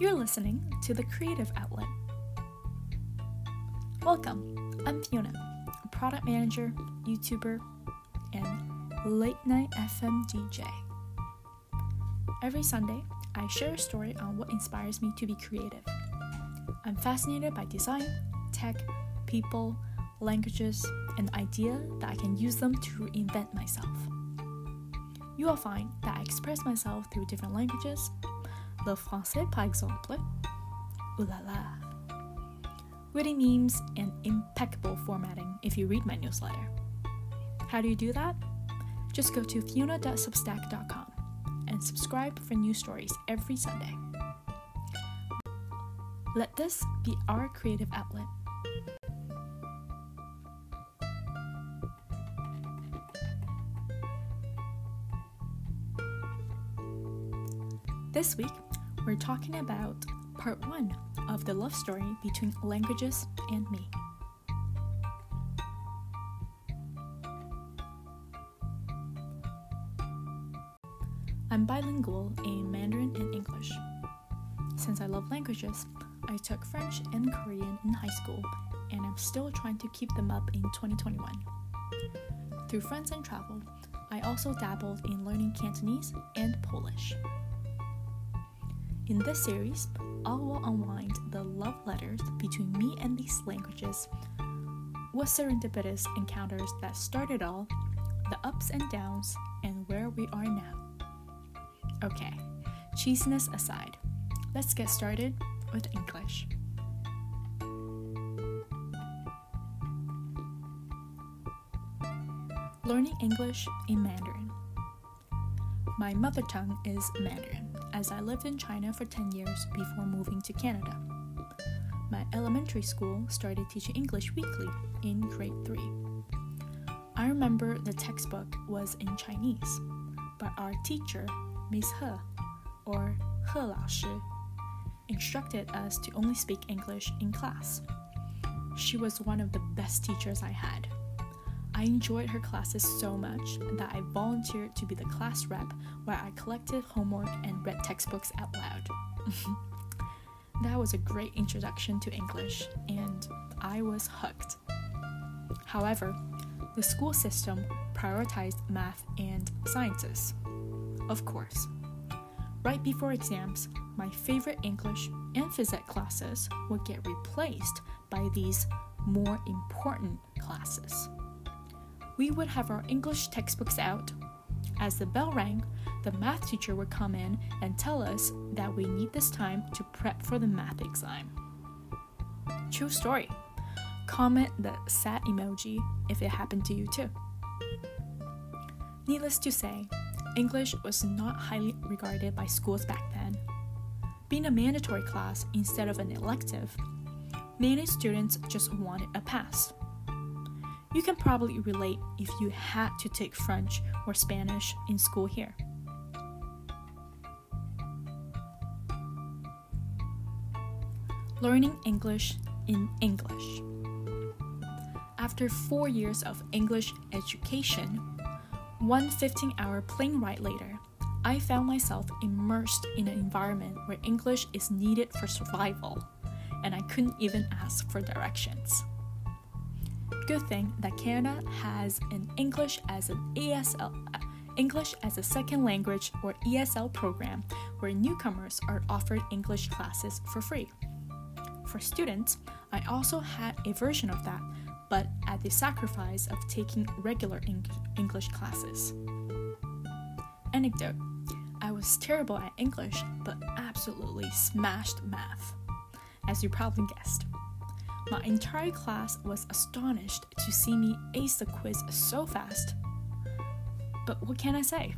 You're listening to The Creative Outlet. Welcome, I'm Fiona, a product manager, YouTuber, and late night FM DJ. Every Sunday, I share a story on what inspires me to be creative. I'm fascinated by design, tech, people, languages, and the idea that I can use them to reinvent myself. You will find that I express myself through different languages, le français par exemple, ooh la la, witty memes, and impeccable formatting if you read my newsletter. How do you do that? Just go to fionna.substack.com and subscribe for new stories every Sunday. Let this be our creative outlet. This week, we're talking about part 1 of the love story between languages and me. I'm bilingual in Mandarin and English. Since I love languages, I took French and Korean in high school, and I'm still trying to keep them up in 2021. Through friends and travel, I also dabbled in learning Cantonese and Polish. In this series, I will unwind the love letters between me and these languages, what serendipitous encounters that started all, the ups and downs, and where we are now. Okay, cheesiness aside, let's get started with English. Learning English in Mandarin. My mother tongue is Mandarin, as I lived in China for 10 years before moving to Canada. My elementary school started teaching English weekly in grade 3. I remember the textbook was in Chinese, but our teacher, Ms. He, or He Laoshi, instructed us to only speak English in class. She was one of the best teachers I had. I enjoyed her classes so much that I volunteered to be the class rep where I collected homework and read textbooks out loud. That was a great introduction to English, and I was hooked. However, the school system prioritized math and sciences. Of course. Right before exams, my favorite English and physics classes would get replaced by these more important classes. We would have our English textbooks out. As the bell rang, the math teacher would come in and tell us that we need this time to prep for the math exam. True story. Comment the sad emoji if it happened to you too. Needless to say, English was not highly regarded by schools back then. Being a mandatory class instead of an elective, many students just wanted a pass. You can probably relate if you had to take French or Spanish in school here. Learning English in English. After 4 years of English education, one 15-hour plane ride later, I found myself immersed in an environment where English is needed for survival, and I couldn't even ask for directions. Good thing that Canada has an English as a second language or ESL program where newcomers are offered English classes for free. For students, I also had a version of that, but at the sacrifice of taking regular English classes. Anecdote: I was terrible at English, but absolutely smashed math, as you probably guessed. My entire class was astonished to see me ace the quiz so fast. But what can I say?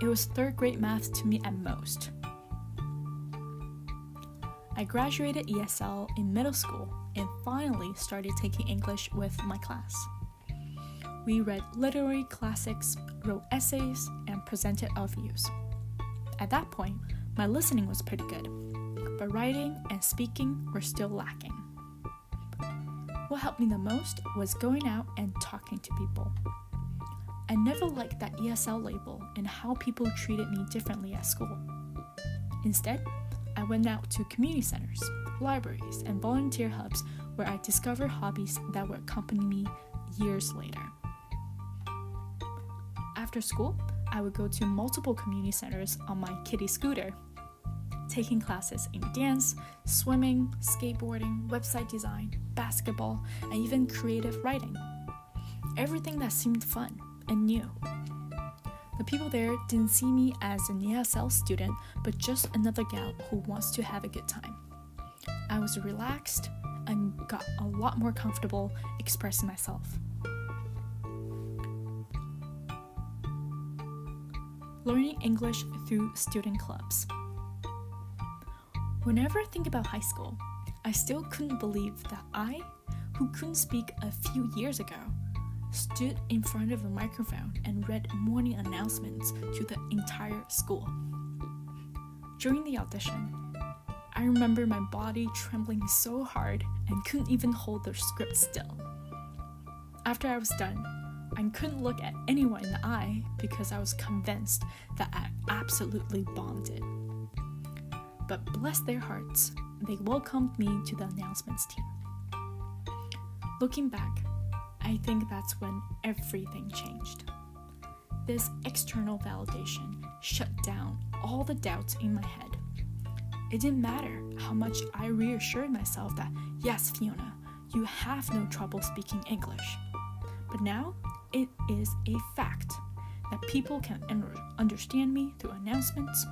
It was third grade math to me at most. I graduated ESL in middle school and finally started taking English with my class. We read literary classics, wrote essays, and presented our views. At that point, my listening was pretty good, but writing and speaking were still lacking. What helped me the most was going out and talking to people. I never liked that ESL label and how people treated me differently at school. Instead, I went out to community centers, libraries, and volunteer hubs where I discovered hobbies that would accompany me years later. After school, I would go to multiple community centers on my kiddie scooter, taking classes in dance, swimming, skateboarding, website design, basketball, and even creative writing. Everything that seemed fun and new. The people there didn't see me as an ESL student, but just another gal who wants to have a good time. I was relaxed and got a lot more comfortable expressing myself. Learning English through student clubs. Whenever I think about high school, I still couldn't believe that I, who couldn't speak a few years ago, stood in front of a microphone and read morning announcements to the entire school. During the audition, I remember my body trembling so hard and couldn't even hold the script still. After I was done, I couldn't look at anyone in the eye because I was convinced that I absolutely bombed it. But bless their hearts, they welcomed me to the announcements team. Looking back, I think that's when everything changed. This external validation shut down all the doubts in my head. It didn't matter how much I reassured myself that, yes, Fiona, you have no trouble speaking English. But now, it is a fact that people can understand me through announcements.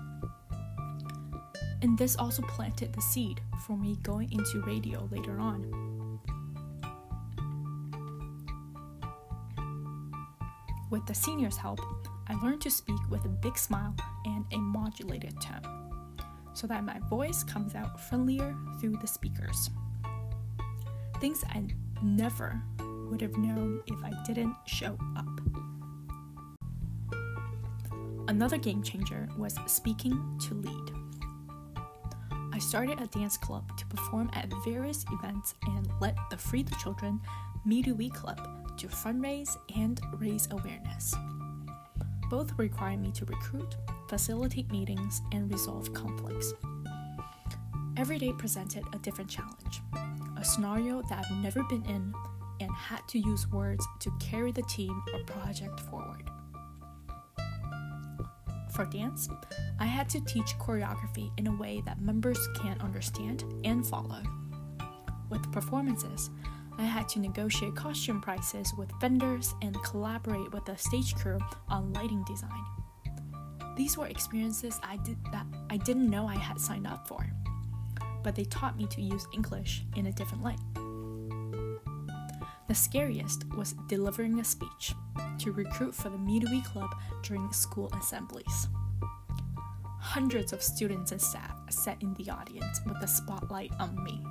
And this also planted the seed for me going into radio later on. With the seniors' help, I learned to speak with a big smile and a modulated tone, so that my voice comes out friendlier through the speakers. Things I never would have known if I didn't show up. Another game changer was speaking to lead. I started a dance club to perform at various events and led the Free the Children Me to We club to fundraise and raise awareness. Both require me to recruit, facilitate meetings, and resolve conflicts. Every day presented a different challenge, a scenario that I've never been in, and had to use words to carry the team or project forward. For dance, I had to teach choreography in a way that members can understand and follow. With performances, I had to negotiate costume prices with vendors and collaborate with the stage crew on lighting design. These were experiences I didn't know I had signed up for, but they taught me to use English in a different light. The scariest was delivering a speech to recruit for the Me to We club during school assemblies. Hundreds of students and staff sat in the audience with the spotlight on me.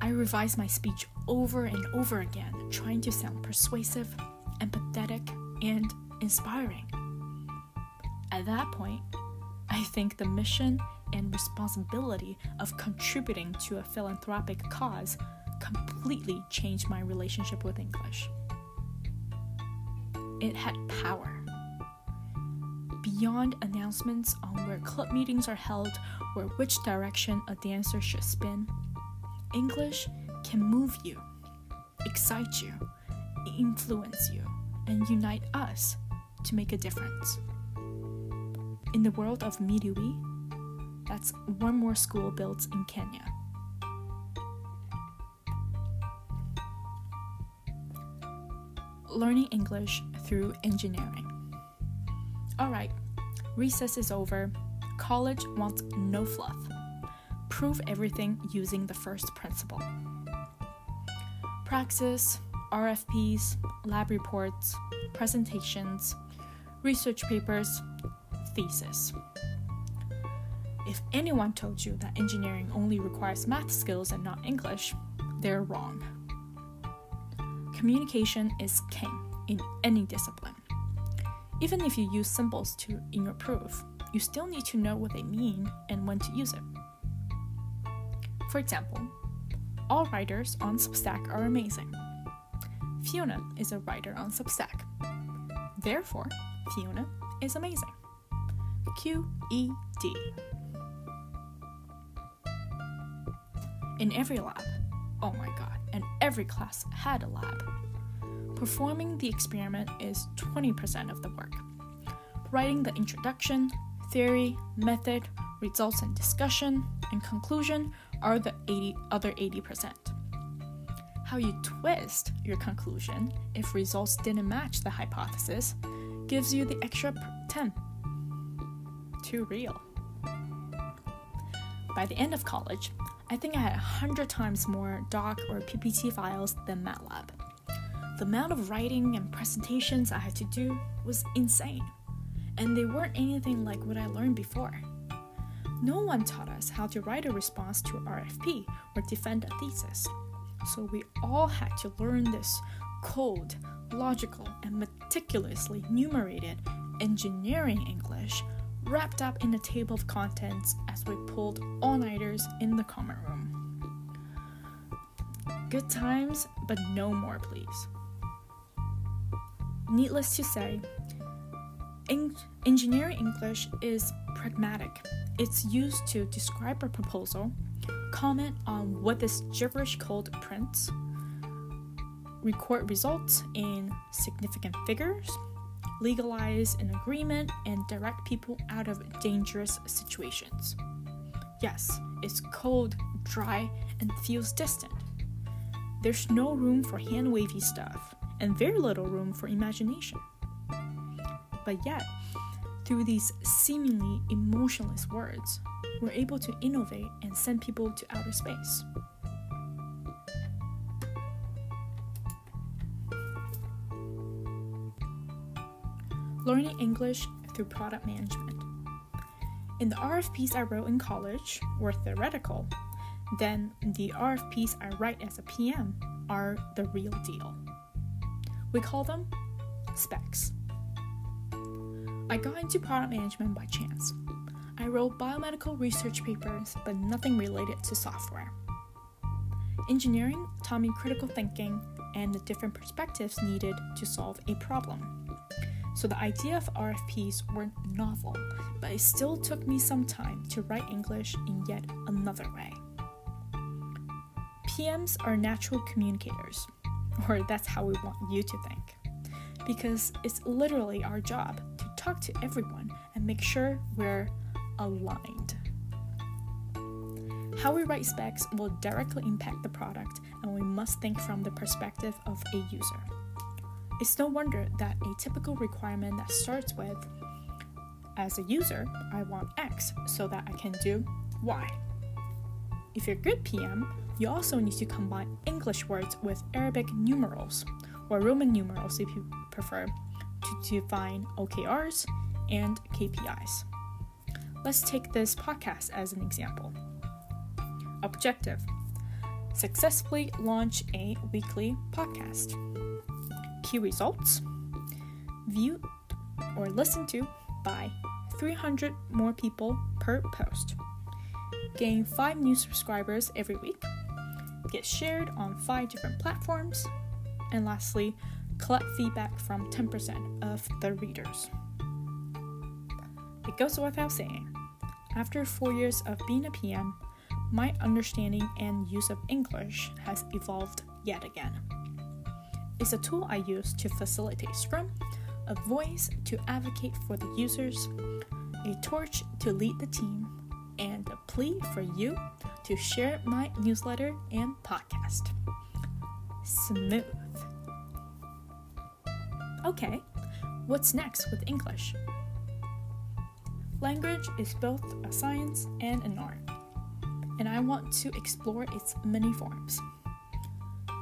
I revised my speech over and over again, trying to sound persuasive, empathetic, and inspiring. At that point, I think the mission and responsibility of contributing to a philanthropic cause completely changed my relationship with English. It had power. Beyond announcements on where club meetings are held or which direction a dancer should spin, English can move you, excite you, influence you, and unite us to make a difference. In the world of Me to We, that's one more school built in Kenya. Learning English through engineering. Alright, recess is over. College wants no fluff. Prove everything using the first principle. Praxis, RFPs, lab reports, presentations, research papers, thesis. If anyone told you that engineering only requires math skills and not English, they're wrong. Communication is king in any discipline. Even if you use symbols in your proof, you still need to know what they mean and when to use it. For example, all writers on Substack are amazing. Fiona is a writer on Substack. Therefore, Fiona is amazing. QED. in every lab, oh my god, and every class had a lab. Performing the experiment is 20% of the work. Writing the introduction, theory, method, results and discussion, and conclusion are the other 80%. How you twist your conclusion, if results didn't match the hypothesis, gives you the extra 10. Too real. By the end of college, I think I had 100 times more doc or PPT files than MATLAB. The amount of writing and presentations I had to do was insane, and they weren't anything like what I learned before. No one taught us how to write a response to RFP or defend a thesis, so we all had to learn this cold, logical, and meticulously numerated engineering English wrapped up in a table of contents as we pulled all-nighters in the common room. Good times, but no more, please. Needless to say, engineering English is pragmatic. It's used to describe a proposal, comment on what this gibberish code prints, record results in significant figures, legalize an agreement, and direct people out of dangerous situations. Yes, it's cold, dry, and feels distant. There's no room for hand-wavy stuff, and very little room for imagination. But yet, through these seemingly emotionless words, we're able to innovate and send people to outer space. Learning English through product management. In the RFPs I wrote in college were theoretical, then the RFPs I write as a PM are the real deal. We call them specs. I got into product management by chance. I wrote biomedical research papers, but nothing related to software. Engineering taught me critical thinking and the different perspectives needed to solve a problem. So the idea of RFPs weren't novel, but it still took me some time to write English in yet another way. PMs are natural communicators, or that's how we want you to think, because it's literally our job to talk to everyone and make sure we're aligned. How we write specs will directly impact the product, and we must think from the perspective of a user. It's no wonder that a typical requirement that starts with, as a user, I want X so that I can do Y. If you're a good PM, you also need to combine English words with Arabic numerals, or Roman numerals if you prefer, to define OKRs and KPIs. Let's take this podcast as an example. Objective: successfully launch a weekly podcast. Key results: viewed or listened to by 300 more people per post. Gain 5 new subscribers every week. Get shared on 5 different platforms. And lastly, collect feedback from 10% of the readers. It goes without saying, after 4 years of being a PM, my understanding and use of English has evolved yet again. It's a tool I use to facilitate Scrum, a voice to advocate for the users, a torch to lead the team, and a plea for you to share my newsletter and podcast. Smooth. Okay, what's next with English? Language is both a science and an art, and I want to explore its many forms.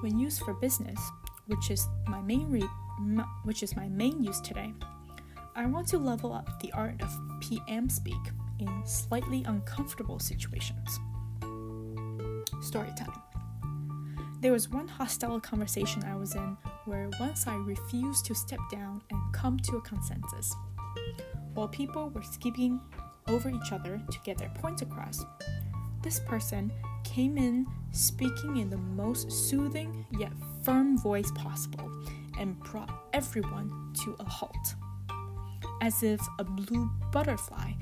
When used for business, which is my main use today, I want to level up the art of PM speak in slightly uncomfortable situations. Story time. There was one hostile conversation I was in where once I refused to step down and come to a consensus. While people were skipping over each other to get their points across, this person came in speaking in the most soothing yet firm voice possible and brought everyone to a halt, as if a blue butterfly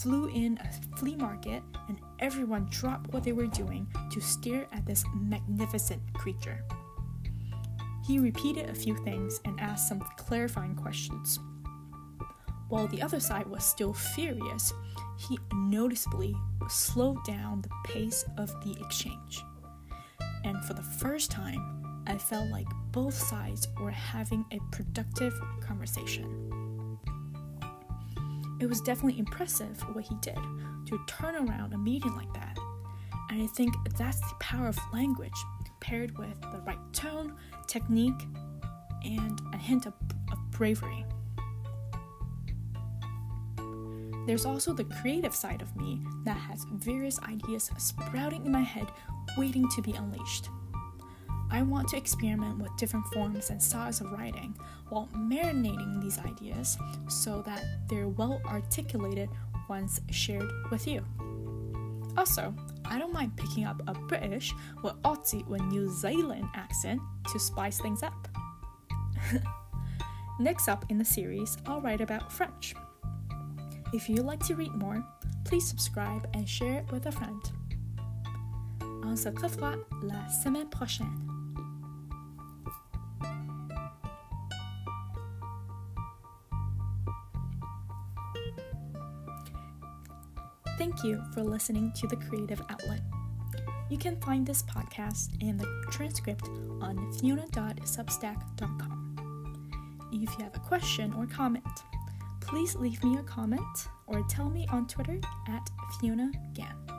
flew in a flea market, and everyone dropped what they were doing to stare at this magnificent creature. He repeated a few things and asked some clarifying questions. While the other side was still furious, he noticeably slowed down the pace of the exchange. And for the first time, I felt like both sides were having a productive conversation. It was definitely impressive what he did to turn around a meeting like that. And I think that's the power of language paired with the right tone, technique, and a hint of bravery. There's also the creative side of me that has various ideas sprouting in my head, waiting to be unleashed. I want to experiment with different forms and styles of writing while marinating these ideas so that they're well articulated once shared with you. Also, I don't mind picking up a British or Aussie or New Zealand accent to spice things up. Next up in the series, I'll write about French. If you'd like to read more, please subscribe and share it with a friend. On se revoit la semaine prochaine. Thank you for listening to The Creative Outlet. You can find this podcast and the transcript on fionna.substack.com. If you have a question or comment, please leave me a comment or tell me on Twitter @fionnagan.